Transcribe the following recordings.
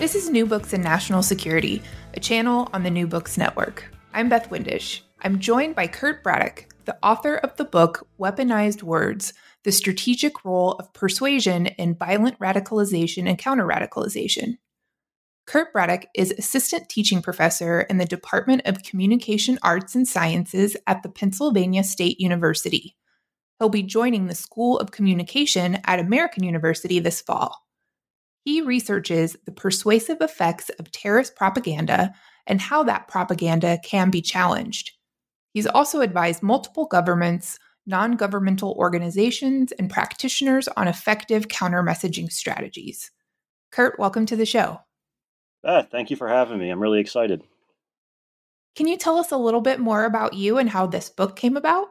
This is New Books and National Security, a channel on the New Books Network. I'm Beth Windisch. I'm joined by Kurt Braddock, the author of the book Weaponized Words: The Strategic Role of Persuasion in Violent Radicalization and Counter-Radicalization. Kurt Braddock is assistant teaching professor in the Department of Communication Arts and Sciences at the Pennsylvania State University. He'll be joining the School of Communication at American University this fall. He researches the persuasive effects of terrorist propaganda and how that propaganda can be challenged. He's also advised multiple governments, non-governmental organizations, and practitioners on effective counter-messaging strategies. Kurt, welcome to the show. Beth, thank you for having me. I'm really excited. Can you tell us a little bit more about you and how this book came about?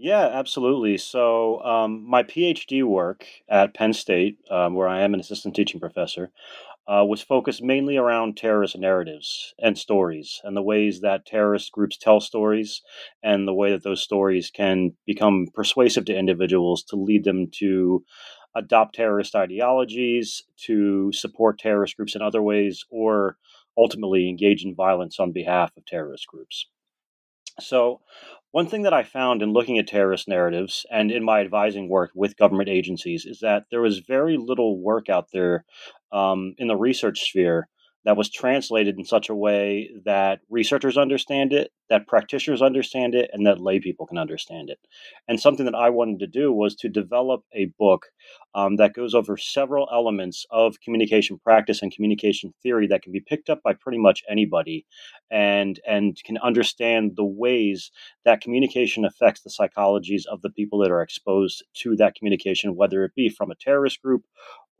Yeah, absolutely. So my PhD work at Penn State, where I am an assistant teaching professor, was focused mainly around terrorist narratives and stories and the ways that terrorist groups tell stories and the way that those stories can become persuasive to individuals to lead them to adopt terrorist ideologies, to support terrorist groups in other ways, or ultimately engage in violence on behalf of terrorist groups. So one thing that I found in looking at terrorist narratives and in my advising work with government agencies is that there was very little work out there in the research sphere that was translated in such a way that researchers understand it, that practitioners understand it, and that lay people can understand it. And something that I wanted to do was to develop a book that goes over several elements of communication practice and communication theory that can be picked up by pretty much anybody and can understand the ways that communication affects the psychologies of the people that are exposed to that communication, whether it be from a terrorist group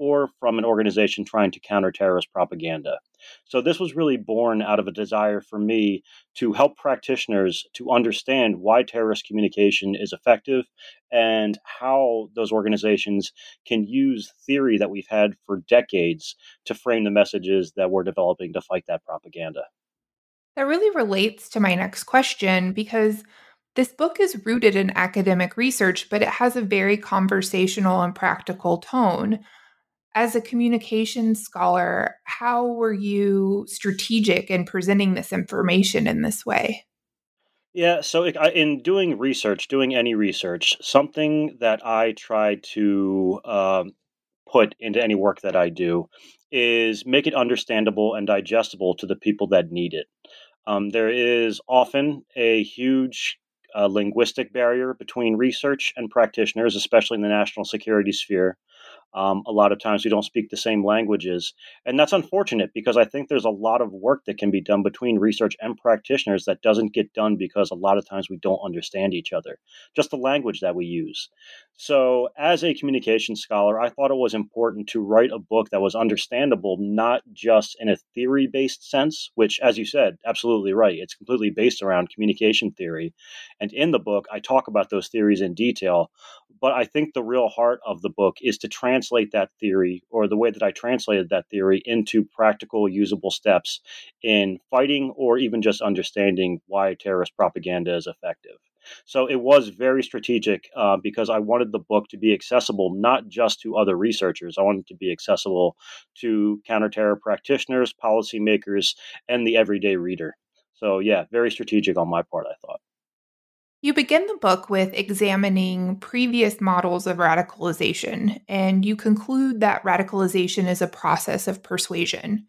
or from an organization trying to counter terrorist propaganda. So this was really born out of a desire for me to help practitioners to understand why terrorist communication is effective and how those organizations can use theory that we've had for decades to frame the messages that we're developing to fight that propaganda. That really relates to my next question, because this book is rooted in academic research, but it has a very conversational and practical tone. As a communication scholar, how were you strategic in presenting this information in this way? Yeah, so in doing any research, something that I try to put into any work that I do is make it understandable and digestible to the people that need it. There is often a huge linguistic barrier between research and practitioners, especially in the national security sphere. A lot of times we don't speak the same languages, and that's unfortunate because I think there's a lot of work that can be done between research and practitioners that doesn't get done because a lot of times we don't understand each other, just the language that we use. So as a communication scholar, I thought it was important to write a book that was understandable, not just in a theory-based sense, which, as you said, absolutely right. It's completely based around communication theory. And in the book, I talk about those theories in detail. But I think the real heart of the book is to translate that theory, or the way that I translated that theory, into practical, usable steps in fighting or even just understanding why terrorist propaganda is effective. So it was very strategic because I wanted the book to be accessible, not just to other researchers. I wanted it to be accessible to counterterror practitioners, policymakers, and the everyday reader. So yeah, very strategic on my part, I thought. You begin the book with examining previous models of radicalization, and you conclude that radicalization is a process of persuasion.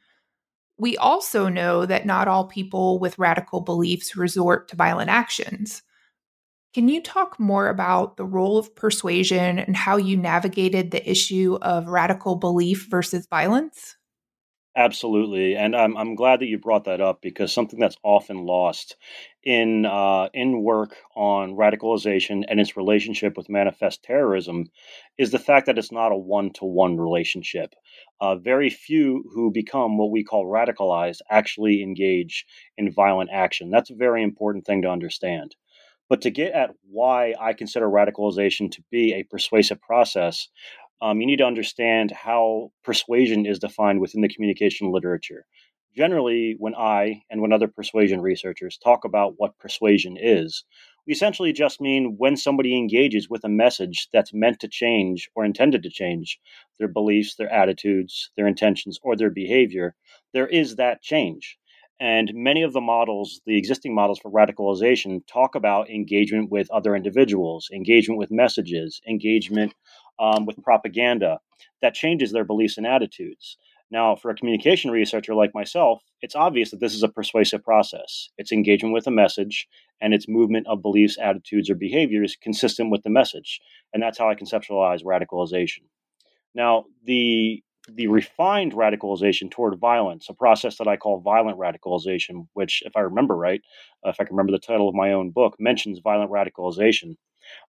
We also know that not all people with radical beliefs resort to violent actions. Can you talk more about the role of persuasion and how you navigated the issue of radical belief versus violence? Absolutely. And I'm glad that you brought that up, because something that's often lost in work on radicalization and its relationship with manifest terrorism is the fact that it's not a one-to-one relationship. Very few who become what we call radicalized actually engage in violent action. That's a very important thing to understand. But to get at why I consider radicalization to be a persuasive process, you need to understand how persuasion is defined within the communication literature. Generally, when I and when other persuasion researchers talk about what persuasion is, we essentially just mean when somebody engages with a message that's meant to change or intended to change their beliefs, their attitudes, their intentions, or their behavior, there is that change. And many of the models, the existing models for radicalization, talk about engagement with other individuals, engagement with messages, engagement with propaganda that changes their beliefs and attitudes. Now, for a communication researcher like myself, it's obvious that this is a persuasive process. It's engagement with a message and it's movement of beliefs, attitudes, or behaviors consistent with the message. And that's how I conceptualize radicalization. Now, the refined radicalization toward violence, a process that I call violent radicalization, which, if I remember right, if I can remember the title of my own book, mentions violent radicalization.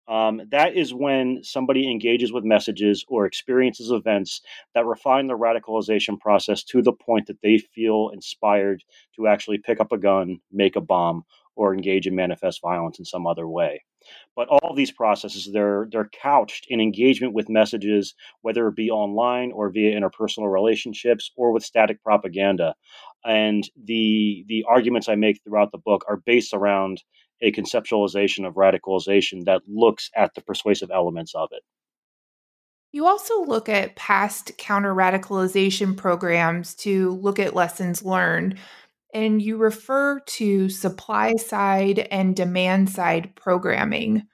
That is when somebody engages with messages or experiences events that refine the radicalization process to the point that they feel inspired to actually pick up a gun, make a bomb, or engage in manifest violence in some other way. But all of these processes, they're couched in engagement with messages, whether it be online or via interpersonal relationships or with static propaganda. And the arguments I make throughout the book are based around a conceptualization of radicalization that looks at the persuasive elements of it. You also look at past counter-radicalization programs to look at lessons learned, and you refer to supply-side and demand-side programming.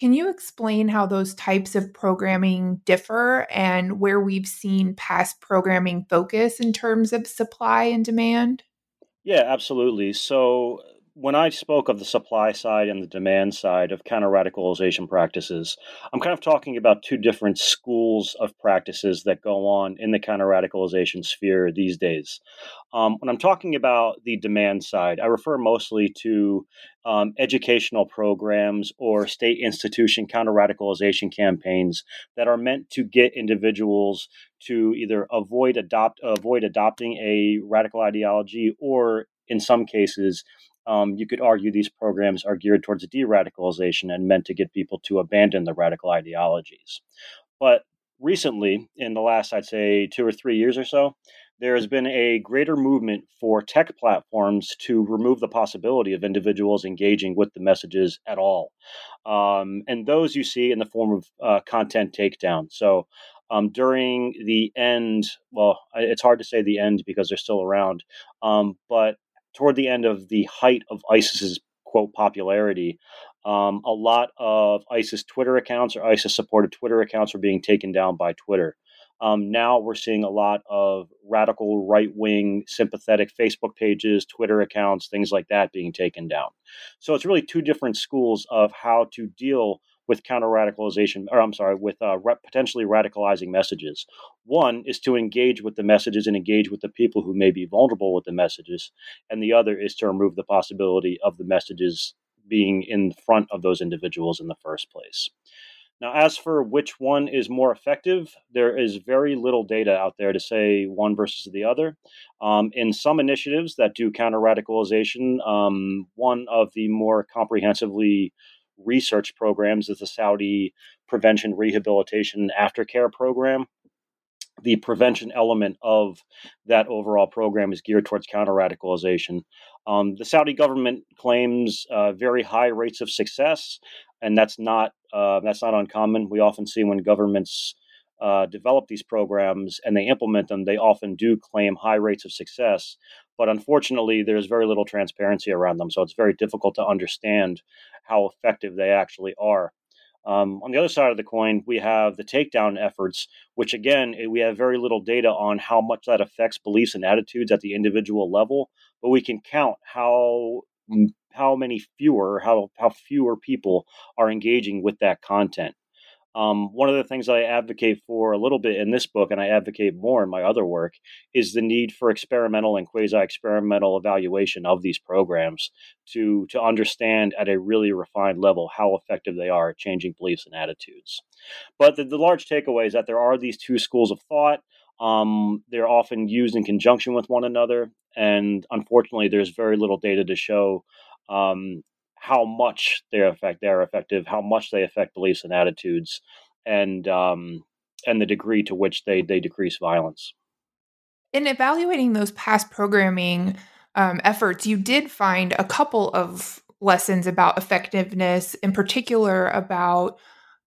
Can you explain how those types of programming differ and where we've seen past programming focus in terms of supply and demand? Yeah, absolutely. So when I spoke of the supply side and the demand side of counter-radicalization practices, I'm kind of talking about two different schools of practices that go on in the counter-radicalization sphere these days. When I'm talking about the demand side, I refer mostly to educational programs or state institution counter-radicalization campaigns that are meant to get individuals to either avoid adopting a radical ideology, or in some cases, you could argue these programs are geared towards de-radicalization and meant to get people to abandon the radical ideologies. But recently, in the last, I'd say 2 or 3 years or so, there has been a greater movement for tech platforms to remove the possibility of individuals engaging with the messages at all. And those you see in the form of content takedown. So during the end, well, it's hard to say the end because they're still around, but toward the end of the height of ISIS's, quote, popularity, a lot of ISIS Twitter accounts or ISIS-supported Twitter accounts were being taken down by Twitter. Now we're seeing a lot of radical right-wing sympathetic Facebook pages, Twitter accounts, things like that being taken down. So it's really two different schools of how to deal with counter-radicalization, or I'm sorry, with potentially radicalizing messages. One is to engage with the messages and engage with the people who may be vulnerable with the messages. And the other is to remove the possibility of the messages being in front of those individuals in the first place. Now, as for which one is more effective, there is very little data out there to say one versus the other. In some initiatives that do counter-radicalization, one of the more comprehensively research programs is the Saudi Prevention, Rehabilitation, and Aftercare program. The prevention element of that overall program is geared towards counter-radicalization. The Saudi government claims very high rates of success, and that's not uncommon. We often see when governments develop these programs and they implement them, they often do claim high rates of success. But unfortunately, there's very little transparency around them, so it's very difficult to understand how effective they actually are. On the other side of the coin, we have the takedown efforts, which again, we have very little data on how much that affects beliefs and attitudes at the individual level, but we can count how fewer people are engaging with that content. One of the things I advocate for a little bit in this book, and I advocate more in my other work, is the need for experimental and quasi-experimental evaluation of these programs to understand at a really refined level how effective they are at changing beliefs and attitudes. But the large takeaway is that there are these two schools of thought. They're often used in conjunction with one another, and unfortunately, there's very little data to show how much they're effective, how much they affect beliefs and attitudes, and the degree to which they decrease violence. In evaluating those past programming efforts, you did find a couple of lessons about effectiveness, in particular about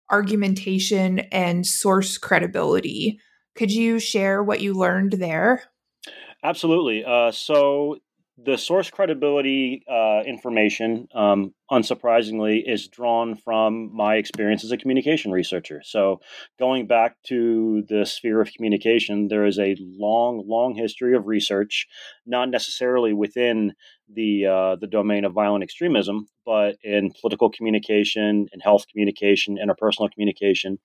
argumentation and source credibility. Could you share what you learned there? Absolutely. So the source credibility information, unsurprisingly, is drawn from my experience as a communication researcher. So going back to the sphere of communication, there is a long history of research, not necessarily within the domain of violent extremism, but in political communication, in health communication, interpersonal communication,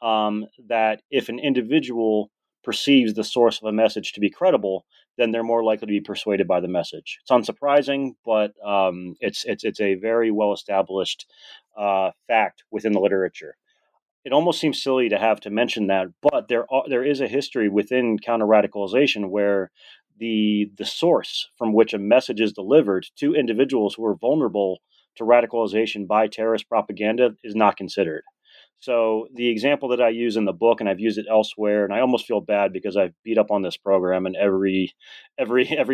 that if an individual perceives the source of a message to be credible, then they're more likely to be persuaded by the message. It's unsurprising, but it's a very well-established fact within the literature. It almost seems silly to have to mention that, but there is a history within counter-radicalization where the source from which a message is delivered to individuals who are vulnerable to radicalization by terrorist propaganda is not considered. So the example that I use in the book, and I've used it elsewhere, and I almost feel bad because I've beat up on this program in every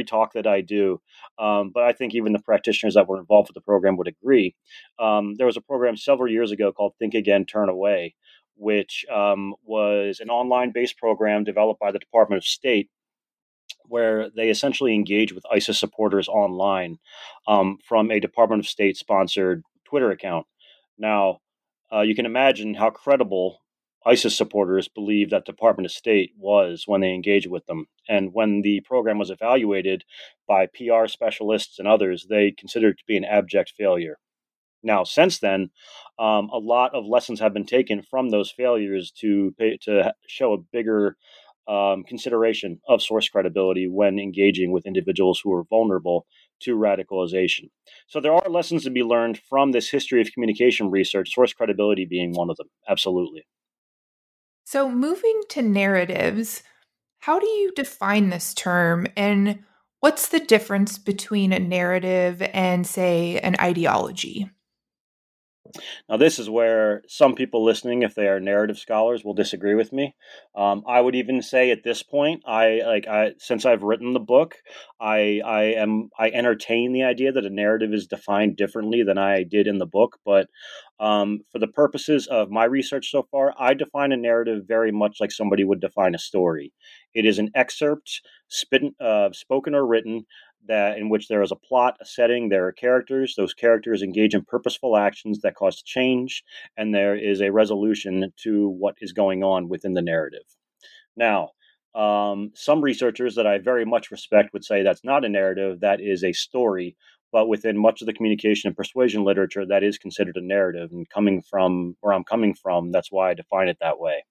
talk that I do. But I think even the practitioners that were involved with the program would agree. There was a program several years ago called Think Again, Turn Away, which was an online-based program developed by the Department of State, where they essentially engage with ISIS supporters online from a Department of State-sponsored Twitter account. Now, you can imagine how credible ISIS supporters believed that Department of State was when they engaged with them. And when the program was evaluated by PR specialists and others, they considered it to be an abject failure. Now, since then, a lot of lessons have been taken from those failures to show a bigger consideration of source credibility when engaging with individuals who are vulnerable to radicalization. So there are lessons to be learned from this history of communication research, source credibility being one of them. Absolutely. So moving to narratives, how do you define this term, and what's the difference between a narrative and, say, an ideology? Now, this is where some people listening, if they are narrative scholars, will disagree with me. I would even say at this point, since I've written the book, I entertain the idea that a narrative is defined differently than I did in the book. But for the purposes of my research so far, I define a narrative very much like somebody would define a story. It is an excerpt, spoken or written, that in which there is a plot, a setting, there are characters, those characters engage in purposeful actions that cause change, and there is a resolution to what is going on within the narrative. Now, some researchers that I very much respect would say that's not a narrative, that is a story, but within much of the communication and persuasion literature, that is considered a narrative, and coming from where I'm coming from, that's why I define it that way.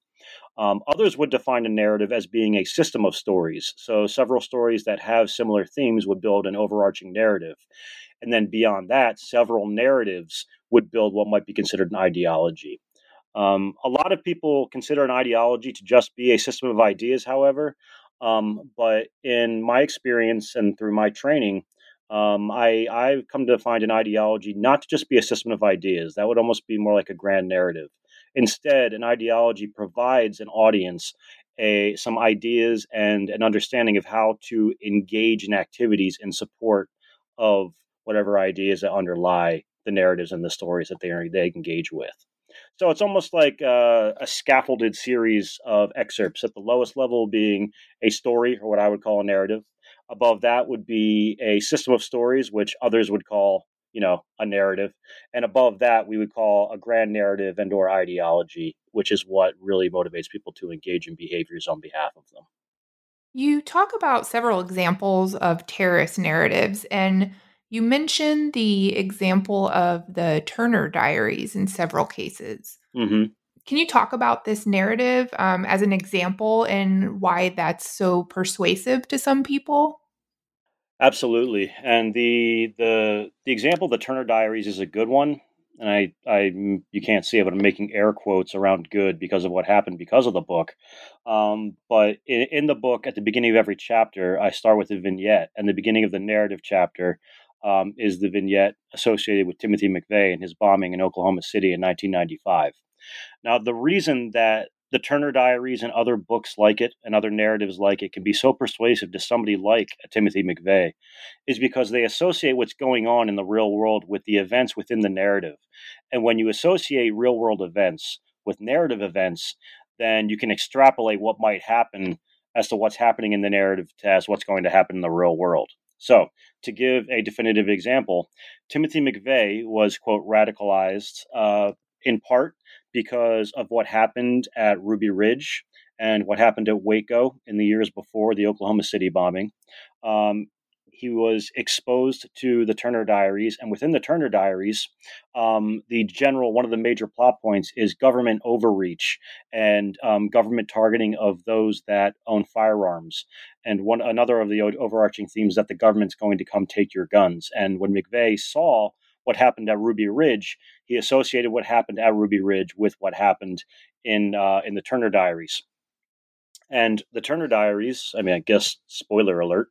Others would define a narrative as being a system of stories. So several stories that have similar themes would build an overarching narrative. And then beyond that, several narratives would build what might be considered an ideology. A lot of people consider an ideology to just be a system of ideas, however. But in my experience and through my training, I've come to find an ideology not to just be a system of ideas. That would almost be more like a grand narrative. Instead, an ideology provides an audience some ideas and an understanding of how to engage in activities in support of whatever ideas that underlie the narratives and the stories that they engage with. So it's almost like a scaffolded series of excerpts, at the lowest level being a story, or what I would call a narrative. Above that would be a system of stories, which others would call a narrative. And above that, we would call a grand narrative and or ideology, which is what really motivates people to engage in behaviors on behalf of them. You talk about several examples of terrorist narratives, and you mentioned the example of the Turner Diaries in several cases. Mm-hmm. Can you talk about this narrative as an example and why that's so persuasive to some people? Absolutely. And the example of the Turner Diaries is a good one. And you can't see it, but I'm making air quotes around good because of what happened because of the book. But in the book, at the beginning of every chapter, I start with a vignette. And the beginning of the narrative chapter is the vignette associated with Timothy McVeigh and his bombing in Oklahoma City in 1995. Now, the reason that The Turner Diaries and other books like it and other narratives like it can be so persuasive to somebody like a Timothy McVeigh is because they associate what's going on in the real world with the events within the narrative. And when you associate real world events with narrative events, then you can extrapolate what might happen as to what's happening in the narrative as what's going to happen in the real world. So to give a definitive example, Timothy McVeigh was, quote, radicalized in part because of what happened at Ruby Ridge and what happened at Waco in the years before the Oklahoma City bombing. He was exposed to the Turner Diaries, and within the Turner Diaries, one of the major plot points is government overreach and government targeting of those that own firearms. And another of the overarching themes that the government's going to come take your guns. And when McVeigh saw what happened at Ruby Ridge, he associated what happened at Ruby Ridge with what happened in the Turner Diaries. And the Turner Diaries, I mean, I guess, spoiler alert,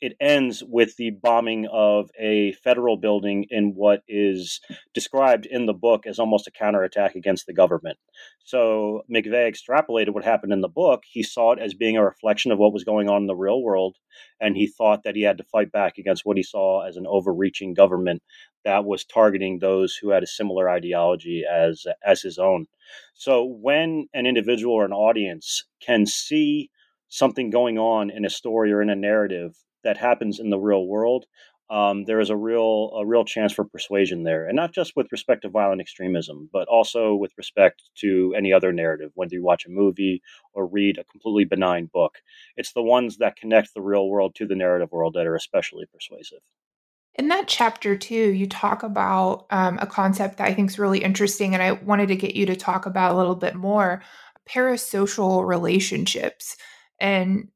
it ends with the bombing of a federal building in what is described in the book as almost a counterattack against the government. So McVeigh extrapolated what happened in the book. He saw it as being a reflection of what was going on in the real world, and he thought that he had to fight back against what he saw as an overreaching government that was targeting those who had a similar ideology as his own. So when an individual or an audience can see something going on in a story or in a narrative that happens in the real world, there is a real chance for persuasion there. And not just with respect to violent extremism, but also with respect to any other narrative, whether you watch a movie or read a completely benign book. It's the ones that connect the real world to the narrative world that are especially persuasive. In that chapter, too, you talk about a concept that I think is really interesting, and I wanted to get you to talk about a little bit more, parasocial relationships. And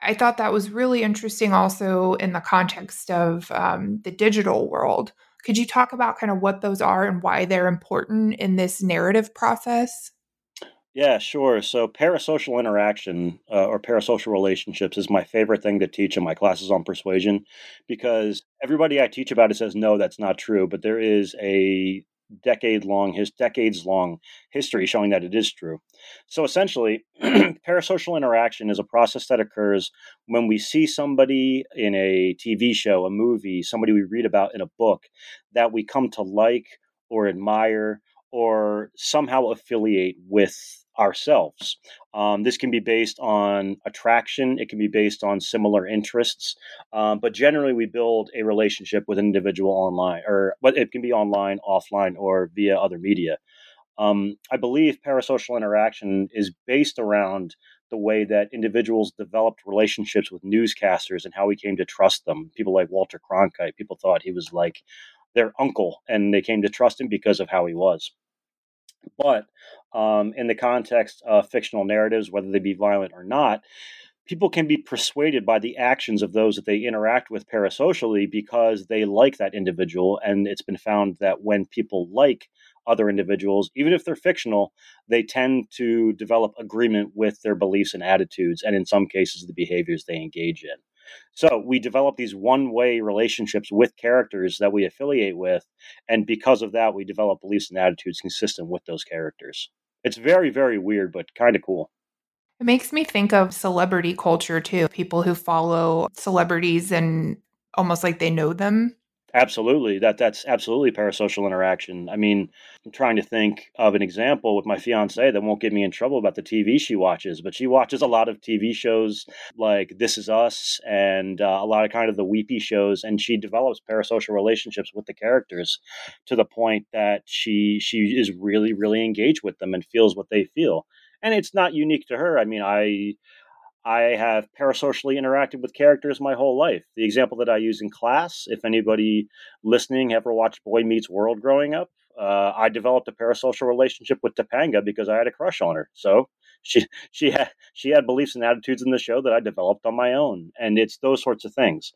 I thought that was really interesting also in the context of the digital world. Could you talk about kind of what those are and why they're important in this narrative process? Yeah, sure. So parasocial interaction or parasocial relationships is my favorite thing to teach in my classes on persuasion, because everybody I teach about it says, no, that's not true. But there is a decades-long history showing that it is true. So essentially, parasocial interaction is a process that occurs when we see somebody in a TV show, a movie, somebody we read about in a book that we come to like or admire or somehow affiliate with ourselves. This can be based on attraction. It can be based on similar interests. But generally, we build a relationship with an individual online, but it can be online, offline, or via other media. I believe parasocial interaction is based around the way that individuals developed relationships with newscasters and how we came to trust them. People like Walter Cronkite, people thought he was like their uncle, and they came to trust him because of how he was. But in the context of fictional narratives, whether they be violent or not, people can be persuaded by the actions of those that they interact with parasocially because they like that individual. And it's been found that when people like other individuals, even if they're fictional, they tend to develop agreement with their beliefs and attitudes, and in some cases, the behaviors they engage in. So we develop these one-way relationships with characters that we affiliate with, and because of that, we develop beliefs and attitudes consistent with those characters. It's very, very weird, but kind of cool. It makes me think of celebrity culture, too. People who follow celebrities and almost like they know them. Absolutely. That's absolutely parasocial interaction. I mean, I'm trying to think of an example with my fiance that won't get me in trouble about the TV she watches, but she watches a lot of TV shows like This Is Us and a lot of kind of the weepy shows, and she develops parasocial relationships with the characters to the point that she is really, really engaged with them and feels what they feel. And it's not unique to her. I mean, I have parasocially interacted with characters my whole life. The example that I use in class, if anybody listening ever watched Boy Meets World growing up, I developed a parasocial relationship with Topanga because I had a crush on her. So she had beliefs and attitudes in the show that I developed on my own. And it's those sorts of things.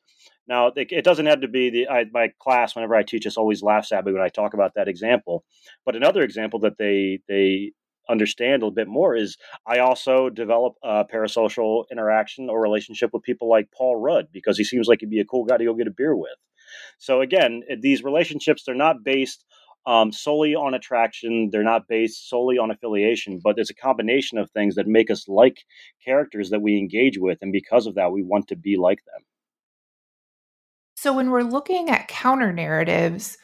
Now, it doesn't have to be my class, whenever I teach, this always laughs at me when I talk about that example. But another example that they understand a little bit more is I also develop a parasocial interaction or relationship with people like Paul Rudd because he seems like he'd be a cool guy to go get a beer with. So again, these relationships, they're not based solely on attraction. They're not based solely on affiliation, but there's a combination of things that make us like characters that we engage with. And because of that, we want to be like them. So when we're looking at counter narratives,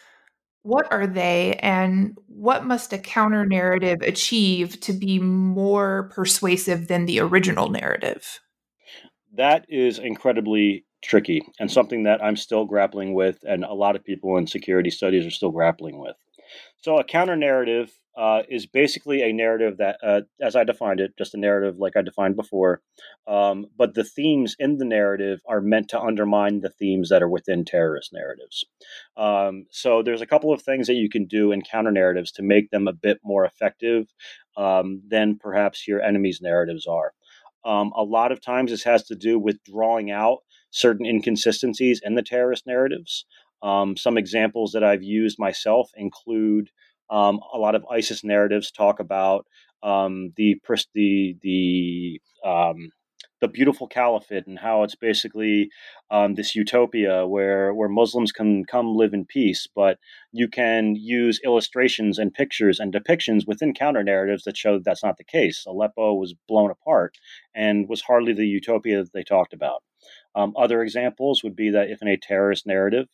what are they and what must a counter narrative achieve to be more persuasive than the original narrative? That is incredibly tricky and something that I'm still grappling with, and a lot of people in security studies are still grappling with. So a counter narrative is basically a narrative that, as I defined it, just a narrative like I defined before, but the themes in the narrative are meant to undermine the themes that are within terrorist narratives. So there's a couple of things that you can do in counter narratives to make them a bit more effective than perhaps your enemy's narratives are. A lot of times this has to do with drawing out certain inconsistencies in the terrorist narratives. Some examples that I've used myself include a lot of ISIS narratives talk about the beautiful caliphate and how it's basically this utopia where Muslims can come live in peace, but you can use illustrations and pictures and depictions within counter narratives that show that's not the case. Aleppo was blown apart and was hardly the utopia that they talked about. Other examples would be that if in a terrorist narrative,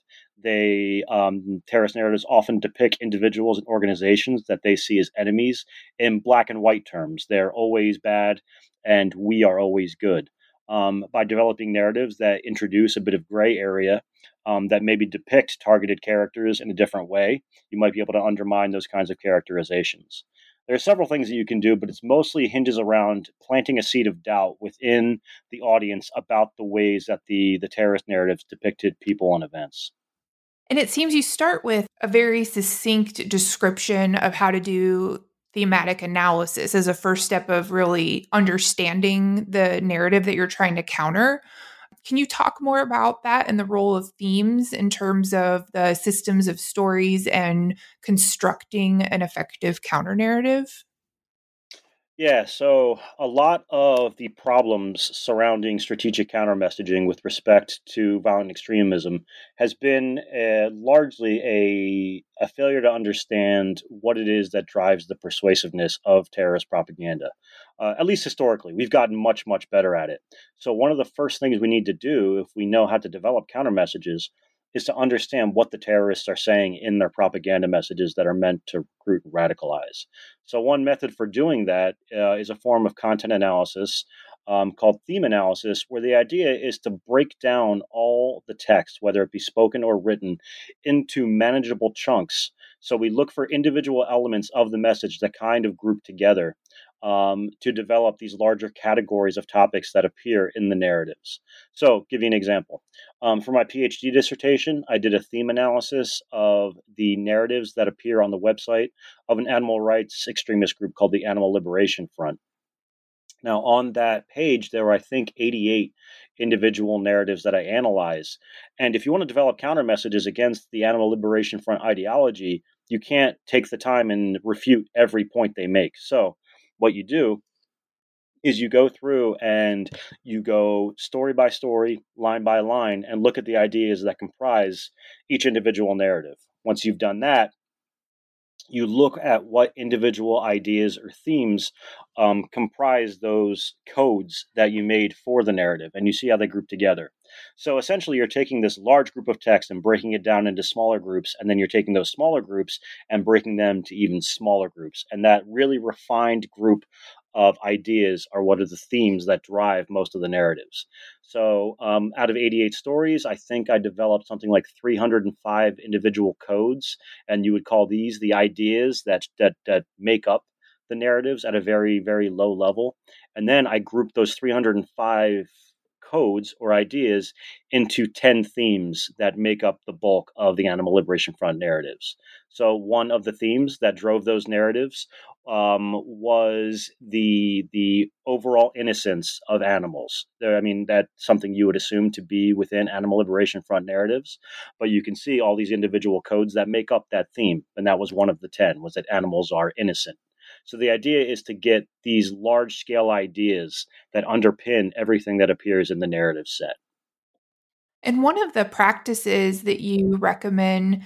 terrorist narratives often depict individuals and organizations that they see as enemies in black and white terms. They're always bad and we are always good. By developing narratives that introduce a bit of gray area that maybe depict targeted characters in a different way, you might be able to undermine those kinds of characterizations. There are several things that you can do, but it's mostly hinges around planting a seed of doubt within the audience about the ways that the terrorist narratives depicted people and events. And it seems you start with a very succinct description of how to do thematic analysis as a first step of really understanding the narrative that you're trying to counter. Can you talk more about that and the role of themes in terms of the systems of stories and constructing an effective counter-narrative? Yeah, so a lot of the problems surrounding strategic counter-messaging with respect to violent extremism has been largely a failure to understand what it is that drives the persuasiveness of terrorist propaganda. At least historically, we've gotten much, much better at it. So one of the first things we need to do if we know how to develop counter-messages is to understand what the terrorists are saying in their propaganda messages that are meant to recruit and radicalize. So one method for doing that is a form of content analysis called theme analysis, where the idea is to break down all the text, whether it be spoken or written, into manageable chunks. So we look for individual elements of the message that kind of group together to develop these larger categories of topics that appear in the narratives. So give you an example. For my PhD dissertation, I did a theme analysis of the narratives that appear on the website of an animal rights extremist group called the Animal Liberation Front. Now, on that page, there were, I think, 88 individual narratives that I analyzed. And if you want to develop counter messages against the Animal Liberation Front ideology, you can't take the time and refute every point they make. So what you do is you go through and you go story by story, line by line, and look at the ideas that comprise each individual narrative. Once you've done that, you look at what individual ideas or themes comprise those codes that you made for the narrative, and you see how they group together. So essentially, you're taking this large group of text and breaking it down into smaller groups, and then you're taking those smaller groups and breaking them to even smaller groups. And that really refined group of ideas are what are the themes that drive most of the narratives. So out of 88 stories, I think I developed something like 305 individual codes, and you would call these the ideas that make up the narratives at a very, very low level. And then I grouped those 305 codes or ideas into 10 themes that make up the bulk of the Animal Liberation Front narratives. So one of the themes that drove those narratives was the overall innocence of animals. That's something you would assume to be within Animal Liberation Front narratives, but you can see all these individual codes that make up that theme. And that was one of the 10, was that animals are innocent. So the idea is to get these large scale ideas that underpin everything that appears in the narrative set. And one of the practices that you recommend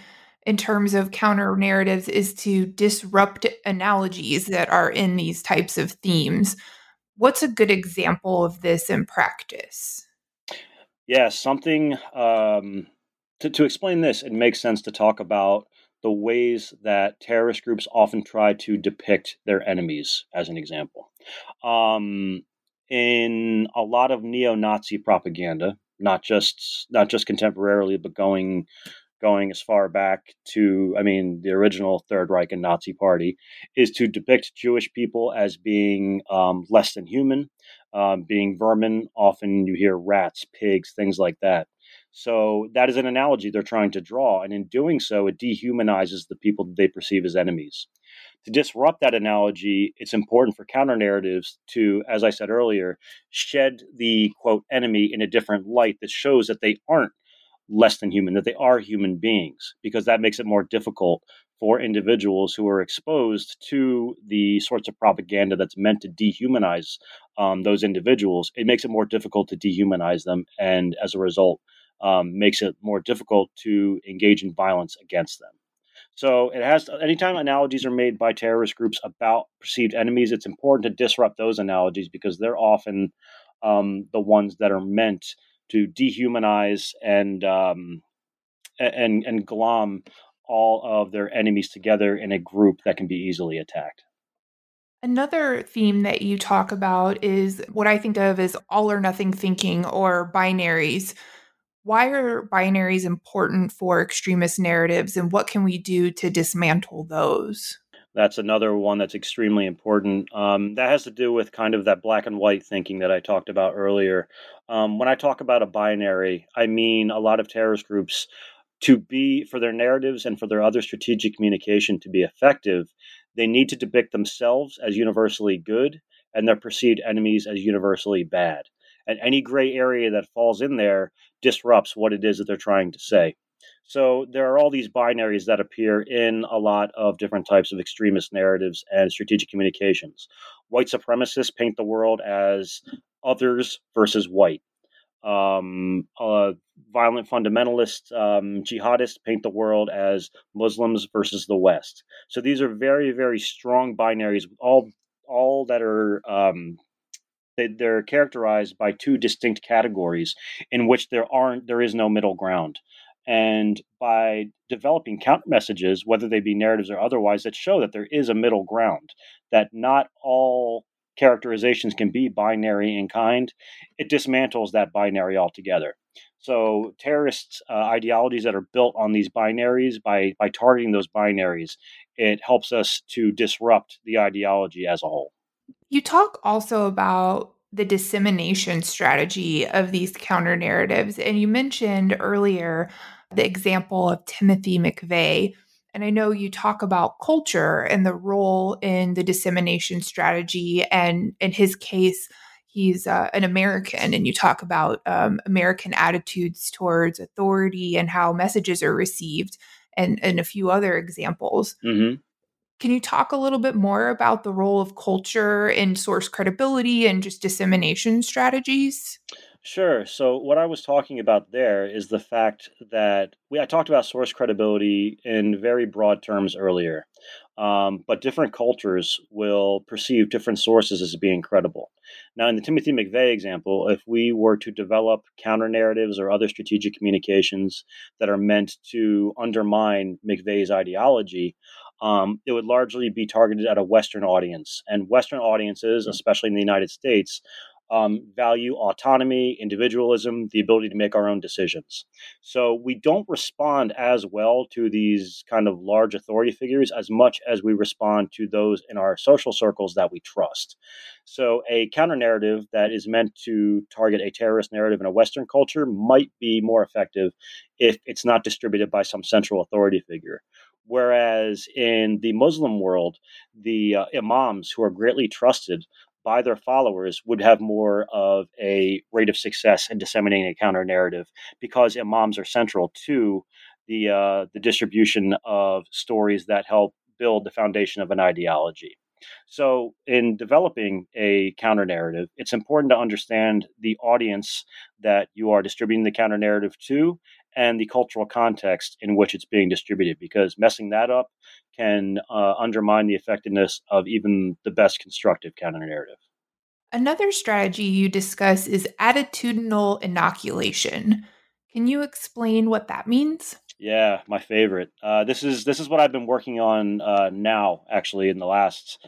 in terms of counter narratives is to disrupt analogies that are in these types of themes. What's a good example of this in practice? Yeah, something to explain this, it makes sense to talk about the ways that terrorist groups often try to depict their enemies, as an example. In a lot of neo-Nazi propaganda, not just contemporarily, but going as far back to, I mean, the original Third Reich and Nazi Party, is to depict Jewish people as being less than human, being vermin. Often you hear rats, pigs, things like that. So that is an analogy they're trying to draw. And in doing so, it dehumanizes the people that they perceive as enemies. To disrupt that analogy, it's important for counter-narratives to, as I said earlier, shed the, quote, enemy in a different light that shows that they aren't less than human, that they are human beings, because that makes it more difficult for individuals who are exposed to the sorts of propaganda that's meant to dehumanize those individuals. It makes it more difficult to dehumanize them, and as a result, makes it more difficult to engage in violence against them. So it has. Anytime analogies are made by terrorist groups about perceived enemies, it's important to disrupt those analogies because they're often the ones that are meant to dehumanize and glom all of their enemies together in a group that can be easily attacked. Another theme that you talk about is what I think of as all or nothing thinking or binaries. Why are binaries important for extremist narratives, and what can we do to dismantle those? That's another one that's extremely important. That has to do with kind of that black and white thinking that I talked about earlier. When I talk about a binary, I mean a lot of terrorist groups, for their narratives and for their other strategic communication to be effective, they need to depict themselves as universally good and their perceived enemies as universally bad. And any gray area that falls in there disrupts what it is that they're trying to say. So there are all these binaries that appear in a lot of different types of extremist narratives and strategic communications. White supremacists paint the world as others versus white. Violent fundamentalists, jihadists paint the world as Muslims versus the West. So these are very, very strong binaries, all that are... They're characterized by two distinct categories in which there is no middle ground. And by developing counter messages, whether they be narratives or otherwise, that show that there is a middle ground, that not all characterizations can be binary in kind, it dismantles that binary altogether. So terrorist ideologies that are built on these binaries, by targeting those binaries, it helps us to disrupt the ideology as a whole. You talk also about the dissemination strategy of these counter-narratives, and you mentioned earlier the example of Timothy McVeigh, and I know you talk about culture and the role in the dissemination strategy, and in his case, he's an American, and you talk about American attitudes towards authority and how messages are received, and a few other examples. Mm-hmm. Can you talk a little bit more about the role of culture in source credibility and just dissemination strategies? Sure. So what I was talking about there is the fact that I talked about source credibility in very broad terms earlier, but different cultures will perceive different sources as being credible. Now, in the Timothy McVeigh example, if we were to develop counter-narratives or other strategic communications that are meant to undermine McVeigh's ideology, it would largely be targeted at a Western audience. And Western audiences, especially in the United States, value autonomy, individualism, the ability to make our own decisions. So we don't respond as well to these kind of large authority figures as much as we respond to those in our social circles that we trust. So a counter-narrative that is meant to target a terrorist narrative in a Western culture might be more effective if it's not distributed by some central authority figure. Whereas in the Muslim world, the imams, who are greatly trusted by their followers, would have more of a rate of success in disseminating a counter-narrative because imams are central to the distribution of stories that help build the foundation of an ideology. So in developing a counter-narrative, it's important to understand the audience that you are distributing the counter-narrative to and the cultural context in which it's being distributed, because messing that up can undermine the effectiveness of even the best constructive counter-narrative. Another strategy you discuss is attitudinal inoculation. Can you explain what that means? Yeah, my favorite. This is what I've been working on now, actually, in the last,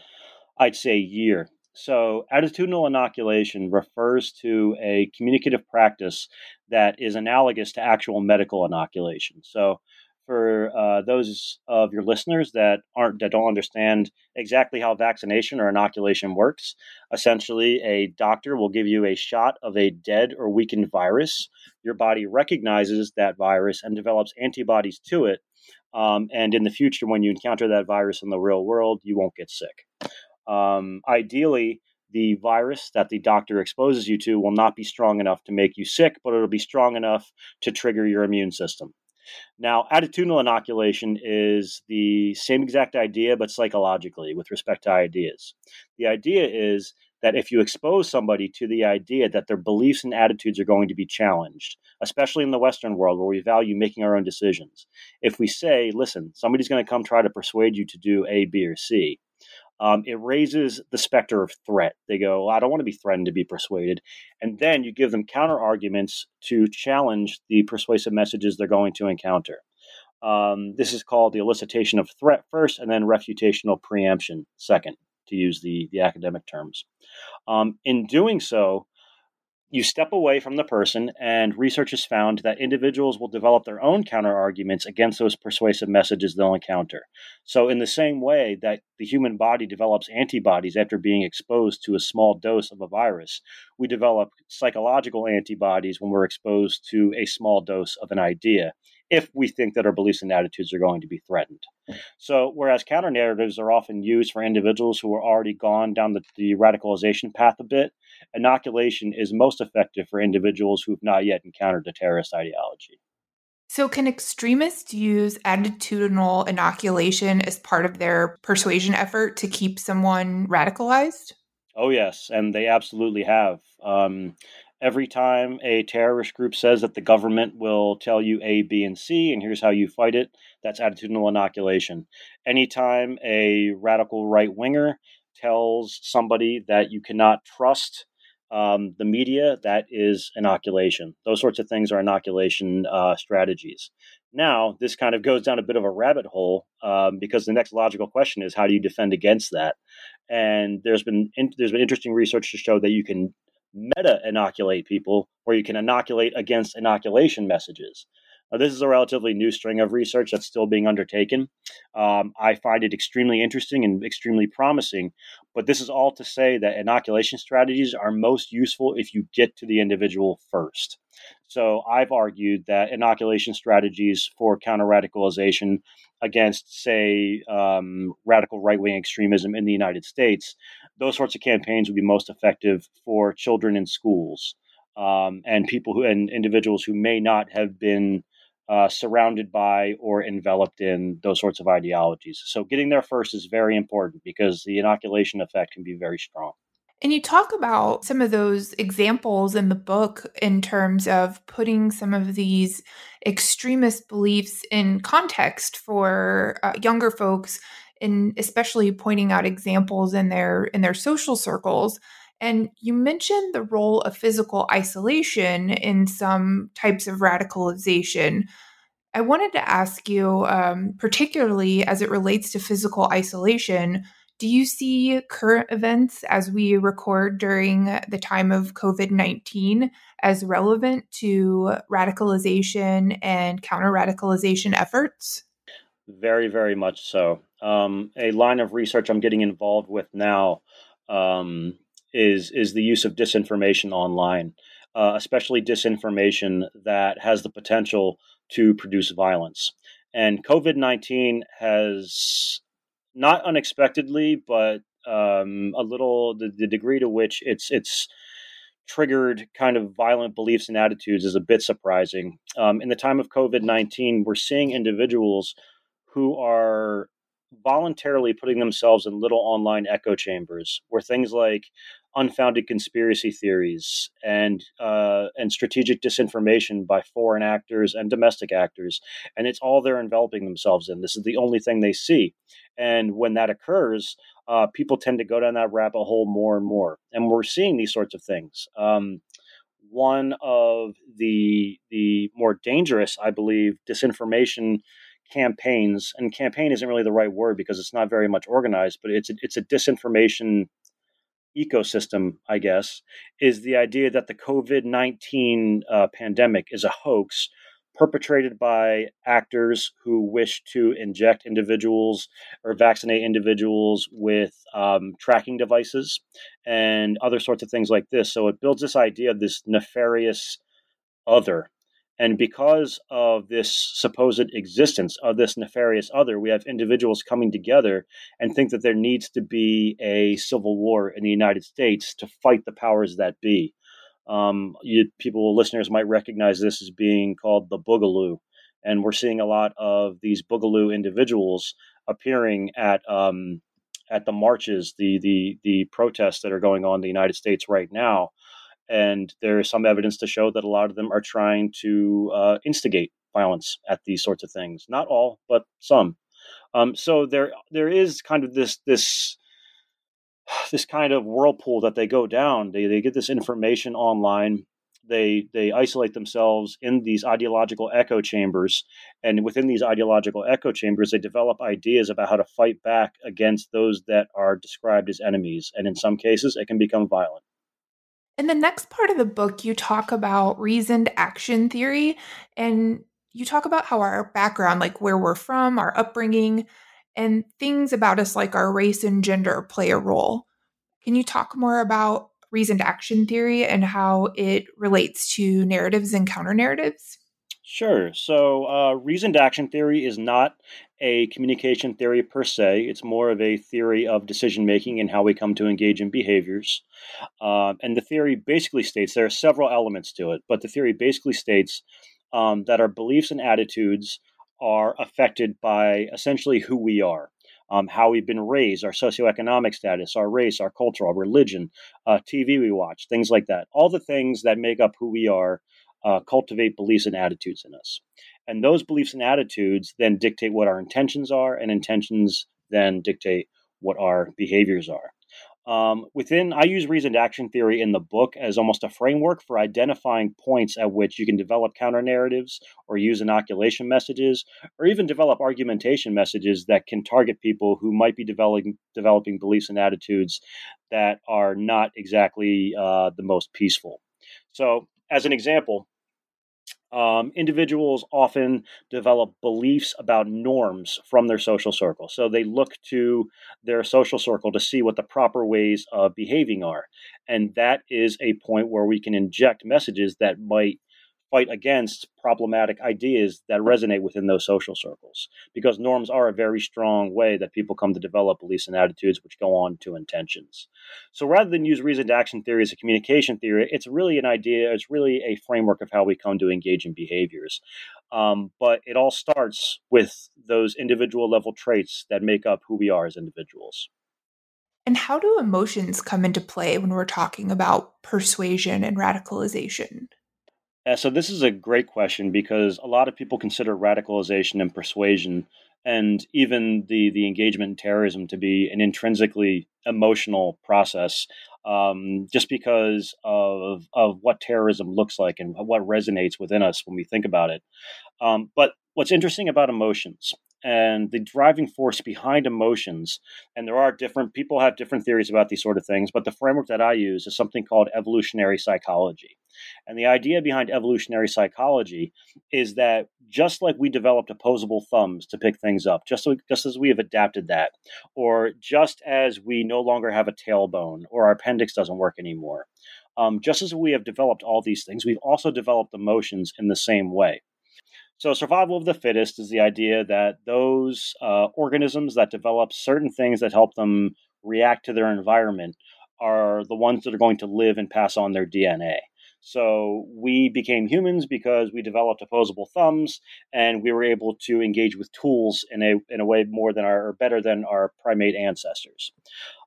I'd say, year. So attitudinal inoculation refers to a communicative practice that is analogous to actual medical inoculation. So for those of your listeners that don't understand exactly how vaccination or inoculation works, essentially a doctor will give you a shot of a dead or weakened virus. Your body recognizes that virus and develops antibodies to it. And in the future, when you encounter that virus in the real world, you won't get sick. Ideally, the virus that the doctor exposes you to will not be strong enough to make you sick, but it'll be strong enough to trigger your immune system. Now, attitudinal inoculation is the same exact idea, but psychologically with respect to ideas. The idea is that if you expose somebody to the idea that their beliefs and attitudes are going to be challenged, especially in the Western world where we value making our own decisions, if we say, listen, somebody's going to come try to persuade you to do A, B, or C, it raises the specter of threat. They go, well, I don't want to be threatened to be persuaded. And then you give them counter arguments to challenge the persuasive messages they're going to encounter. This is called the elicitation of threat first, and then refutational preemption second, to use the academic terms. In doing so, you step away from the person, and research has found that individuals will develop their own counter-arguments against those persuasive messages they'll encounter. So in the same way that the human body develops antibodies after being exposed to a small dose of a virus, we develop psychological antibodies when we're exposed to a small dose of an idea, if we think that our beliefs and attitudes are going to be threatened. So whereas counter-narratives are often used for individuals who are already gone down the radicalization path a bit, inoculation is most effective for individuals who have not yet encountered a terrorist ideology. So can extremists use attitudinal inoculation as part of their persuasion effort to keep someone radicalized? Oh, yes, and they absolutely have. Every time a terrorist group says that the government will tell you A, B, and C, and here's how you fight it, that's attitudinal inoculation. Anytime a radical right-winger tells somebody that you cannot trust the media, that is inoculation. Those sorts of things are inoculation strategies. Now, this kind of goes down a bit of a rabbit hole because the next logical question is, how do you defend against that? And there's been interesting research to show that you can meta-inoculate people, where you can inoculate against inoculation messages. Now, this is a relatively new string of research that's still being undertaken. I find it extremely interesting and extremely promising, but this is all to say that inoculation strategies are most useful if you get to the individual first. So I've argued that inoculation strategies for counter-radicalization against, say, radical right-wing extremism in the United States, those sorts of campaigns would be most effective for children in schools and people who and individuals who may not have been surrounded by or enveloped in those sorts of ideologies. So getting there first is very important because the inoculation effect can be very strong. And you talk about some of those examples in the book in terms of putting some of these extremist beliefs in context for younger folks, and especially pointing out examples in their social circles. And you mentioned the role of physical isolation in some types of radicalization. I wanted to ask you, particularly as it relates to physical isolation, do you see current events as we record during the time of COVID-19 as relevant to radicalization and counter-radicalization efforts? Very, very much so. A line of research I'm getting involved with now is the use of disinformation online, especially disinformation that has the potential to produce violence. And COVID-19 has... not unexpectedly, but the degree to which it's triggered kind of violent beliefs and attitudes is a bit surprising. In the time of COVID-19, we're seeing individuals who are voluntarily putting themselves in little online echo chambers where things like unfounded conspiracy theories and strategic disinformation by foreign actors and domestic actors. And it's all they're enveloping themselves in. This is the only thing they see. And when that occurs, people tend to go down that rabbit hole more and more. And we're seeing these sorts of things. One of the more dangerous, I believe, disinformation campaigns, and campaign isn't really the right word because it's not very much organized, but it's a disinformation ecosystem, I guess, is the idea that the COVID-19 pandemic is a hoax perpetrated by actors who wish to inject individuals or vaccinate individuals with tracking devices and other sorts of things like this. So it builds this idea of this nefarious other. And because of this supposed existence of this nefarious other, we have individuals coming together and think that there needs to be a civil war in the United States to fight the powers that be. Listeners might recognize this as being called the Boogaloo. And we're seeing a lot of these Boogaloo individuals appearing at the marches, the protests that are going on in the United States right now. And there is some evidence to show that a lot of them are trying to instigate violence at these sorts of things. Not all, but some. So there is kind of this kind of whirlpool that they go down. They get this information online. They isolate themselves in these ideological echo chambers. And within these ideological echo chambers, they develop ideas about how to fight back against those that are described as enemies. And in some cases, it can become violent. In the next part of the book, you talk about reasoned action theory, and you talk about how our background, like where we're from, our upbringing, and things about us like our race and gender play a role. Can you talk more about reasoned action theory and how it relates to narratives and counter-narratives? Sure. So reasoned action theory is not a communication theory per se. It's more of a theory of decision-making and how we come to engage in behaviors. And the theory basically states, there are several elements to it, but the theory basically states that our beliefs and attitudes are affected by essentially who we are. How we've been raised, our socioeconomic status, our race, our culture, our religion, TV we watch, things like that. All the things that make up who we are cultivate beliefs and attitudes in us. And those beliefs and attitudes then dictate what our intentions are, and intentions then dictate what our behaviors are. I use reasoned action theory in the book as almost a framework for identifying points at which you can develop counter narratives or use inoculation messages, or even develop argumentation messages that can target people who might be developing beliefs and attitudes that are not exactly the most peaceful. So, as an example, individuals often develop beliefs about norms from their social circle. So they look to their social circle to see what the proper ways of behaving are. And that is a point where we can inject messages that might fight against problematic ideas that resonate within those social circles, because norms are a very strong way that people come to develop beliefs and attitudes, which go on to intentions. So rather than use reasoned action theory as a communication theory, it's really an idea, it's really a framework of how we come to engage in behaviors. But it all starts with those individual level traits that make up who we are as individuals. And how do emotions come into play when we're talking about persuasion and radicalization? So this is a great question, because a lot of people consider radicalization and persuasion and even the engagement in terrorism to be an intrinsically emotional process, just because of what terrorism looks like and what resonates within us when we think about it. But what's interesting about emotions and the driving force behind emotions, and there are different people have different theories about these sort of things, but the framework that I use is something called evolutionary psychology. And the idea behind evolutionary psychology is that just like we developed opposable thumbs to pick things up, just as we have adapted that, or just as we no longer have a tailbone or our appendix doesn't work anymore, just as we have developed all these things, we've also developed emotions in the same way. So survival of the fittest is the idea that those organisms that develop certain things that help them react to their environment are the ones that are going to live and pass on their DNA. So we became humans because we developed opposable thumbs, and we were able to engage with tools in a way more than our, or better than our primate ancestors.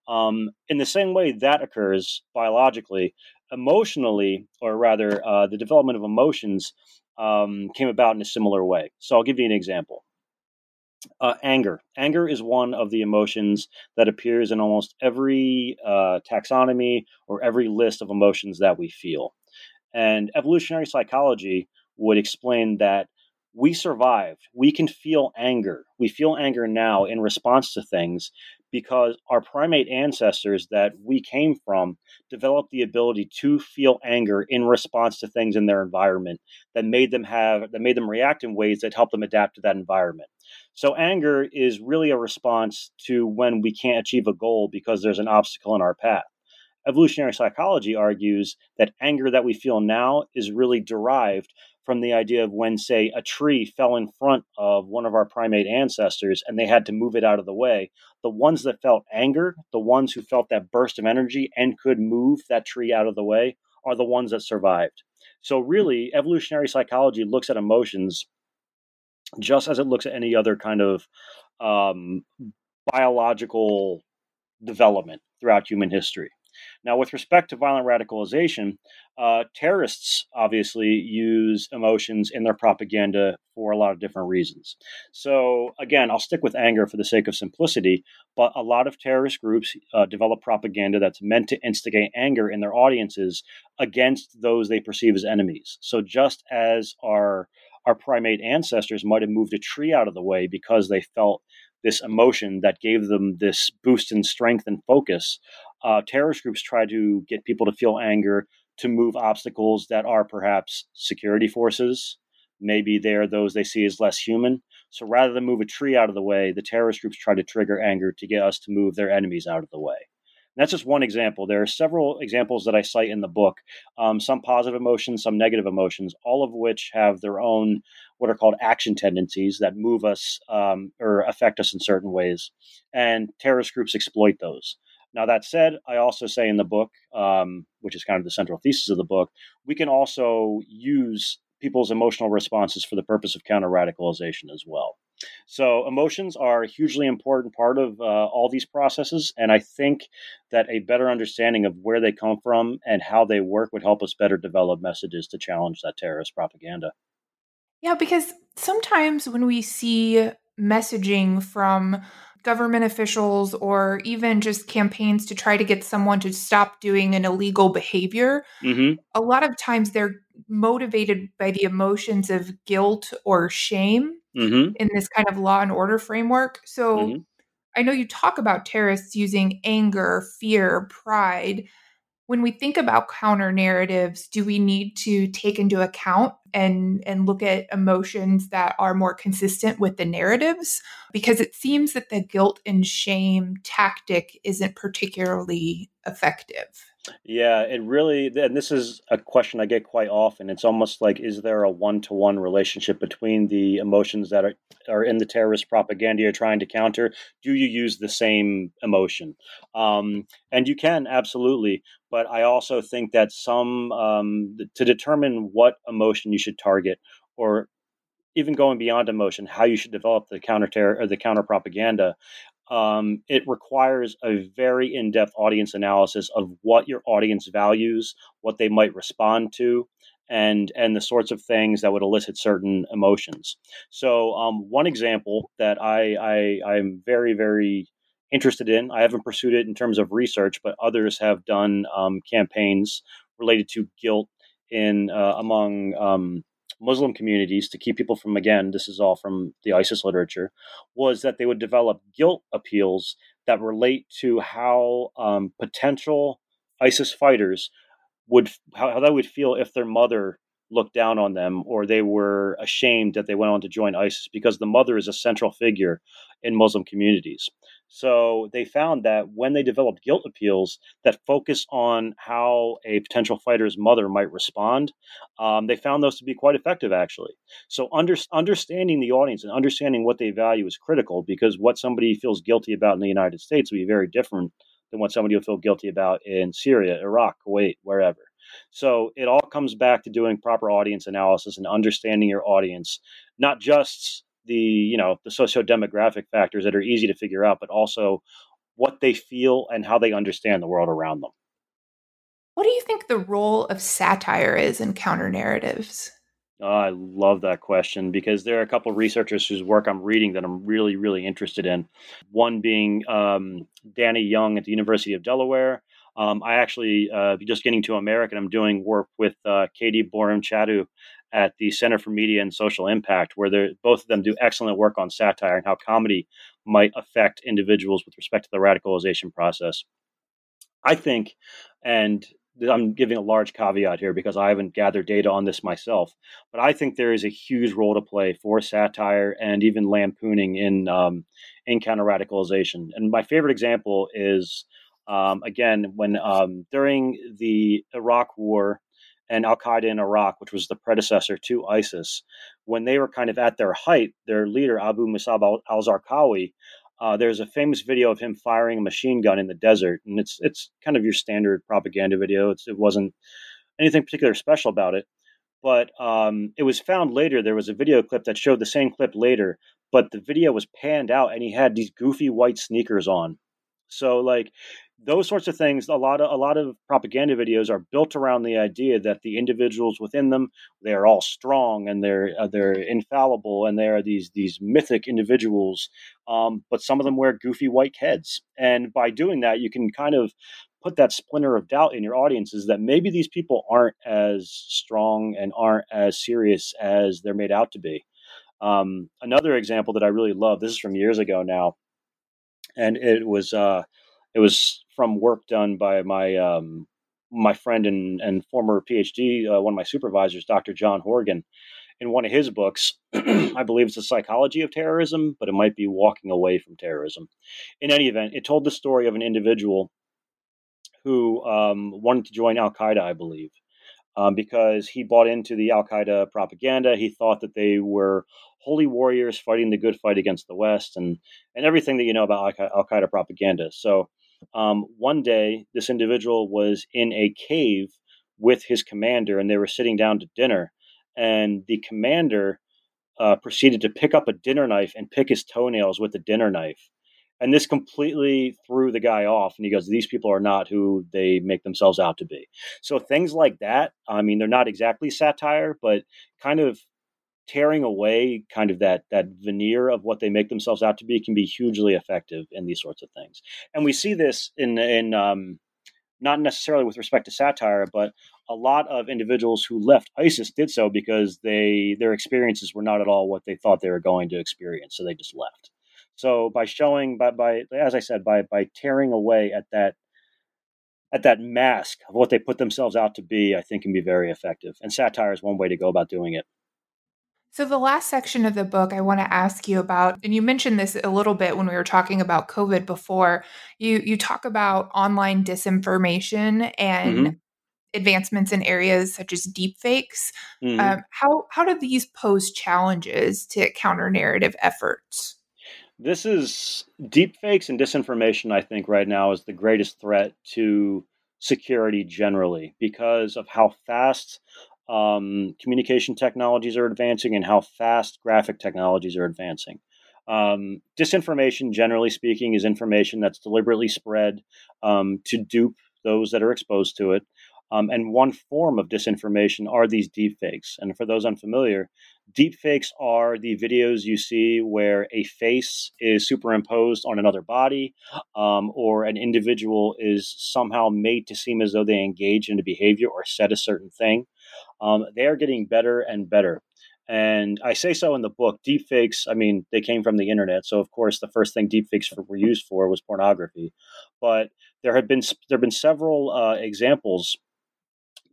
In the same way that occurs biologically, emotionally, or rather the development of emotions came about in a similar way. So I'll give you an example. Anger. Anger is one of the emotions that appears in almost every taxonomy or every list of emotions that we feel. And evolutionary psychology would explain that we survived. We can feel anger. We feel anger now in response to things because our primate ancestors that we came from developed the ability to feel anger in response to things in their environment that made them react in ways that helped them adapt to that environment. So anger is really a response to when we can't achieve a goal because there's an obstacle in our path. Evolutionary psychology argues that anger that we feel now is really derived from the idea of when, say, a tree fell in front of one of our primate ancestors and they had to move it out of the way. The ones that felt anger, the ones who felt that burst of energy and could move that tree out of the way, are the ones that survived. So really, evolutionary psychology looks at emotions just as it looks at any other kind of biological development throughout human history. Now, with respect to violent radicalization, terrorists obviously use emotions in their propaganda for a lot of different reasons. So again, I'll stick with anger for the sake of simplicity, but a lot of terrorist groups develop propaganda that's meant to instigate anger in their audiences against those they perceive as enemies. So just as our primate ancestors might have moved a tree out of the way because they felt this emotion that gave them this boost in strength and focus, terrorist groups try to get people to feel anger to move obstacles that are perhaps security forces. Maybe they're those they see as less human. So rather than move a tree out of the way, the terrorist groups try to trigger anger to get us to move their enemies out of the way. And that's just one example. There are several examples that I cite in the book, some positive emotions, some negative emotions, all of which have their own what are called action tendencies that move us or affect us in certain ways. And terrorist groups exploit those. Now, that said, I also say in the book, which is kind of the central thesis of the book, we can also use people's emotional responses for the purpose of counter-radicalization as well. So emotions are a hugely important part of all these processes, and I think that a better understanding of where they come from and how they work would help us better develop messages to challenge that terrorist propaganda. Yeah, because sometimes when we see messaging from government officials or even just campaigns to try to get someone to stop doing an illegal behavior, mm-hmm. a lot of times they're motivated by the emotions of guilt or shame mm-hmm. in this kind of law and order framework. So mm-hmm. I know you talk about terrorists using anger, fear, pride. When we think about counter narratives, do we need to take into account and look at emotions that are more consistent with the narratives? Because it seems that the guilt and shame tactic isn't particularly effective. Yeah, it really, and this is a question I get quite often. It's almost like, is there a one-to-one relationship between the emotions that are in the terrorist propaganda you're trying to counter? Do you use the same emotion? And you can, absolutely. But I also think that to determine what emotion you should target, or even going beyond emotion, how you should develop the counter-terror or the counter-propaganda, it requires a very in-depth audience analysis of what your audience values, what they might respond to, and the sorts of things that would elicit certain emotions. So one example that I'm very, very interested in, I haven't pursued it in terms of research, but others have done campaigns related to guilt in among Muslim communities to keep people from, again, this is all from the ISIS literature, was that they would develop guilt appeals that relate to how potential ISIS fighters would, how they would feel if their mother looked down on them or they were ashamed that they went on to join ISIS, because the mother is a central figure in Muslim communities. So they found that when they developed guilt appeals that focus on how a potential fighter's mother might respond, they found those to be quite effective, actually. So understanding the audience and understanding what they value is critical, because what somebody feels guilty about in the United States will be very different than what somebody will feel guilty about in Syria, Iraq, Kuwait, wherever. So it all comes back to doing proper audience analysis and understanding your audience, not just the socio-demographic factors that are easy to figure out, but also what they feel and how they understand the world around them. What do you think the role of satire is in counter-narratives? Oh, I love that question, because there are a couple of researchers whose work I'm reading that I'm really, really interested in. One being Danny Young at the University of Delaware. I actually, just getting to America, I'm doing work with Katie Borum-Chadu at the Center for Media and Social Impact, where both of them do excellent work on satire and how comedy might affect individuals with respect to the radicalization process. I think, and I'm giving a large caveat here because I haven't gathered data on this myself, but I think there is a huge role to play for satire and even lampooning in counter-radicalization. And my favorite example is, again, when during the Iraq War and Al-Qaeda in Iraq, which was the predecessor to ISIS, when they were kind of at their height, their leader, Abu Musab al-Zarqawi, there's a famous video of him firing a machine gun in the desert, and it's kind of your standard propaganda video. It wasn't anything particularly special about it, but it was found later. There was a video clip that showed the same clip later, but the video was panned out, and he had these goofy white sneakers on. So, like, those sorts of things, a lot of propaganda videos are built around the idea that the individuals within them, they are all strong and they're infallible and they are these mythic individuals. But some of them wear goofy white heads, and by doing that, you can kind of put that splinter of doubt in your audiences that maybe these people aren't as strong and aren't as serious as they're made out to be. Another example that I really love, this is from years ago now, and it was from work done by my my friend and former PhD, one of my supervisors, Dr. John Horgan, in one of his books. I believe it's The Psychology of Terrorism, but it might be Walking Away from Terrorism. In any event, it told the story of an individual who wanted to join Al-Qaeda, I believe, because he bought into the Al-Qaeda propaganda. He thought that they were holy warriors fighting the good fight against the West and everything that you know about Al-Qaeda propaganda. So one day, this individual was in a cave with his commander, and they were sitting down to dinner. And the commander proceeded to pick up a dinner knife and pick his toenails with the dinner knife. And this completely threw the guy off. And he goes, these people are not who they make themselves out to be. So things like that, I mean, they're not exactly satire, but kind of tearing away kind of that veneer of what they make themselves out to be can be hugely effective in these sorts of things. And we see this in not necessarily with respect to satire, but a lot of individuals who left ISIS did so because their experiences were not at all what they thought they were going to experience. So they just left. So by showing, as I said, by tearing away at that mask of what they put themselves out to be, I think can be very effective. And satire is one way to go about doing it. So the last section of the book I want to ask you about, and you mentioned this a little bit when we were talking about COVID before, you talk about online disinformation and advancements in areas such as deepfakes. How do these pose challenges to counter-narrative efforts? This is deepfakes and disinformation, I think, right now is the greatest threat to security generally because of how fast communication technologies are advancing and how fast graphic technologies are advancing. Disinformation, generally speaking, is information that's deliberately spread to dupe those that are exposed to it. And one form of disinformation are these deepfakes. And for those unfamiliar, deepfakes are the videos you see where a face is superimposed on another body, or an individual is somehow made to seem as though they engage in a behavior or said a certain thing. They are getting better and better. And I say so in the book. Deepfakes, I mean, they came from the internet. So, of course, the first thing deepfakes were used for was pornography. But there have been several examples,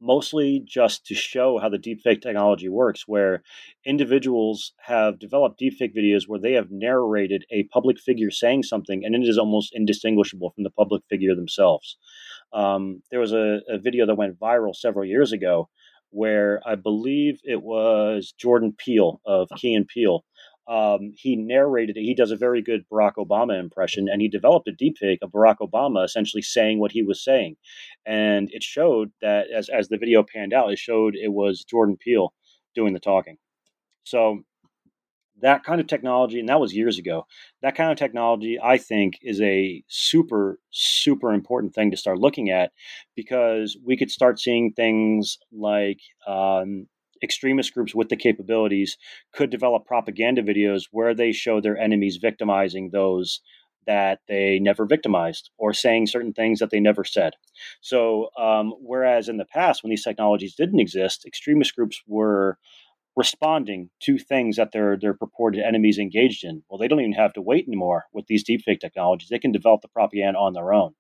mostly just to show how the deepfake technology works, where individuals have developed deepfake videos where they have narrated a public figure saying something, and it is almost indistinguishable from the public figure themselves. There was a video that went viral several years ago where I believe it was Jordan Peele of Key and Peele. He narrated it. He does a very good Barack Obama impression, and he developed a deepfake of Barack Obama essentially saying what he was saying. And it showed that as the video panned out, it showed it was Jordan Peele doing the talking. So That kind of technology, and that was years ago, that kind of technology, I think, is a super, super important thing to start looking at, because we could start seeing things like extremist groups with the capabilities could develop propaganda videos where they show their enemies victimizing those that they never victimized, or saying certain things that they never said. So whereas in the past, when these technologies didn't exist, extremist groups were responding to things that their purported enemies engaged in. Well, they don't even have to wait anymore with these deepfake technologies. They can develop the propaganda on their own.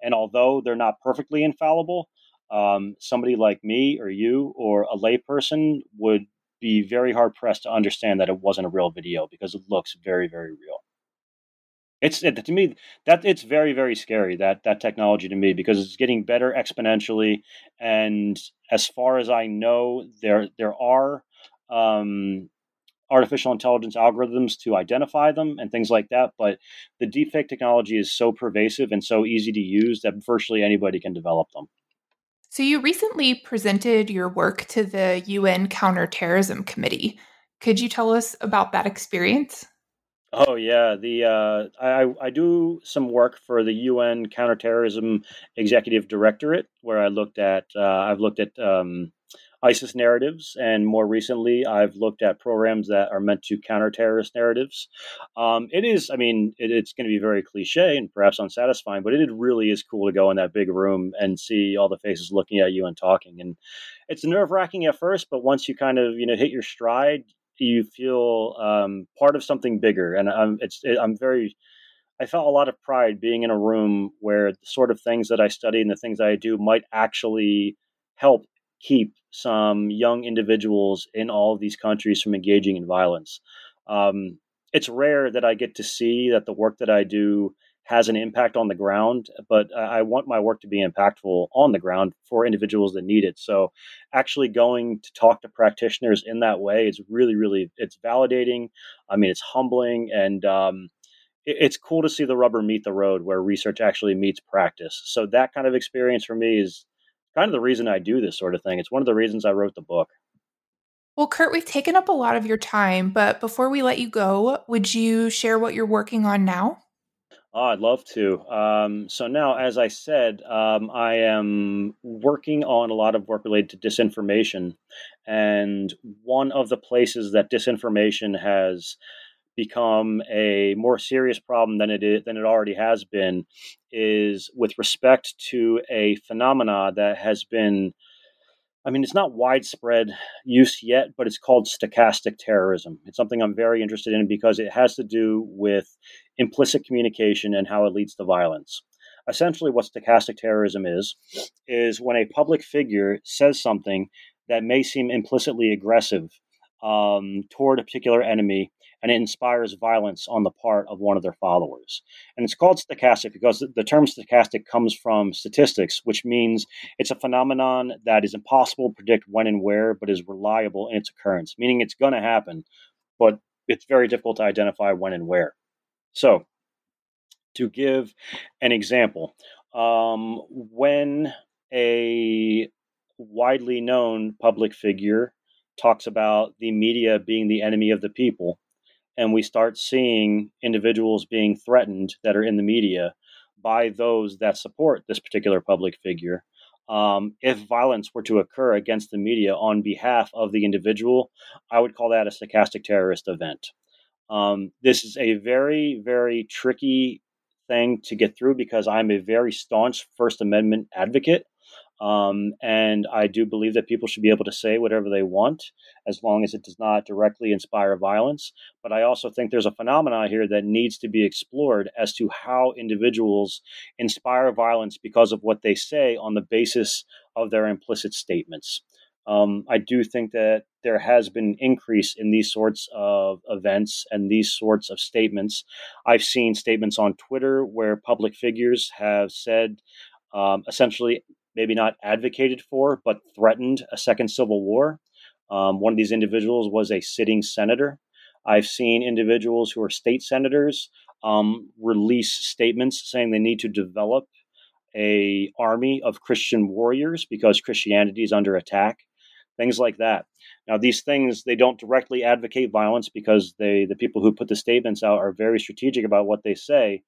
And although they're not perfectly infallible, somebody like me or you or a layperson would be very hard pressed to understand that it wasn't a real video, because it looks very, very real. To me, that it's very, very scary, that technology, to me, because it's getting better exponentially. And as far as I know, there are artificial intelligence algorithms to identify them and things like that. But the deepfake technology is so pervasive and so easy to use that virtually anybody can develop them. So you recently presented your work to the UN Counterterrorism Committee. Could you tell us about that experience? Oh, yeah. I do some work for the UN Counterterrorism Executive Directorate, where I've looked at ISIS narratives. And more recently, I've looked at programs that are meant to counter terrorist narratives. It's going to be very cliche and perhaps unsatisfying, but it really is cool to go in that big room and see all the faces looking at you and talking. And it's nerve wracking at first, but once you kind of, hit your stride, you feel part of something bigger. And I felt a lot of pride being in a room where the sort of things that I study and the things that I do might actually help keep some young individuals in all of these countries from engaging in violence. It's rare that I get to see that the work that I do has an impact on the ground, but I want my work to be impactful on the ground for individuals that need it. So actually going to talk to practitioners in that way is really, really, it's validating. I mean, it's humbling, and it's cool to see the rubber meet the road where research actually meets practice. So that kind of experience for me is kind of the reason I do this sort of thing. It's one of the reasons I wrote the book. Well, Kurt, we've taken up a lot of your time, but before we let you go, would you share what you're working on now? Oh, I'd love to. So now, as I said, I am working on a lot of work related to disinformation. And one of the places that disinformation has become a more serious problem than it already has been is with respect to a phenomena that has been, it's not widespread use yet, but it's called stochastic terrorism. It's something I'm very interested in because it has to do with implicit communication and how it leads to violence. Essentially, what stochastic terrorism is when a public figure says something that may seem implicitly aggressive toward a particular enemy, and it inspires violence on the part of one of their followers. And it's called stochastic because the term stochastic comes from statistics, which means it's a phenomenon that is impossible to predict when and where, but is reliable in its occurrence, meaning it's going to happen, but it's very difficult to identify when and where. So to give an example, when a widely known public figure talks about the media being the enemy of the people, and we start seeing individuals being threatened that are in the media by those that support this particular public figure. If violence were to occur against the media on behalf of the individual, I would call that a stochastic terrorist event. This is a very, very tricky thing to get through because I'm a very staunch First Amendment advocate. And I do believe that people should be able to say whatever they want, as long as it does not directly inspire violence. But I also think there's a phenomenon here that needs to be explored as to how individuals inspire violence because of what they say on the basis of their implicit statements. I do think that there has been an increase in these sorts of events and these sorts of statements. I've seen statements on Twitter where public figures have said, essentially, maybe not advocated for, but threatened a second civil war. One of these individuals was a sitting senator. I've seen individuals who are state senators release statements saying they need to develop an army of Christian warriors because Christianity is under attack. things like that. Now, these things, they don't directly advocate violence because the people who put the statements out are very strategic about what they say,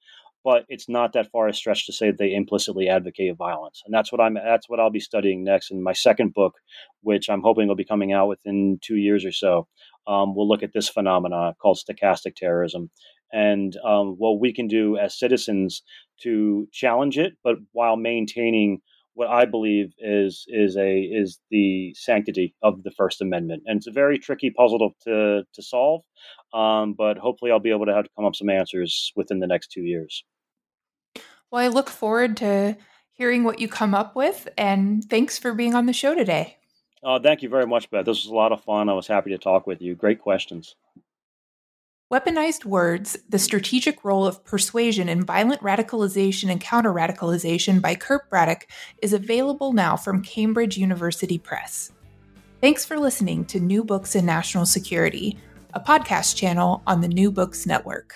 but it's not that far a stretch to say that they implicitly advocate violence. And that's what I'll be studying next in my second book, which I'm hoping will be coming out within 2 years or so. We'll look at this phenomenon called stochastic terrorism and what we can do as citizens to challenge it, but while maintaining what I believe is the sanctity of the First Amendment. And it's a very tricky puzzle to solve, but hopefully I'll be able to have to come up with some answers within the next 2 years. Well, I look forward to hearing what you come up with, and thanks for being on the show today. Thank you very much, Beth. This was a lot of fun. I was happy to talk with you. Great questions. Weaponized Words: The Strategic Role of Persuasion in Violent Radicalization and Counter-Radicalization by Kurt Braddock is available now from Cambridge University Press. Thanks for listening to New Books and National Security, a podcast channel on the New Books Network.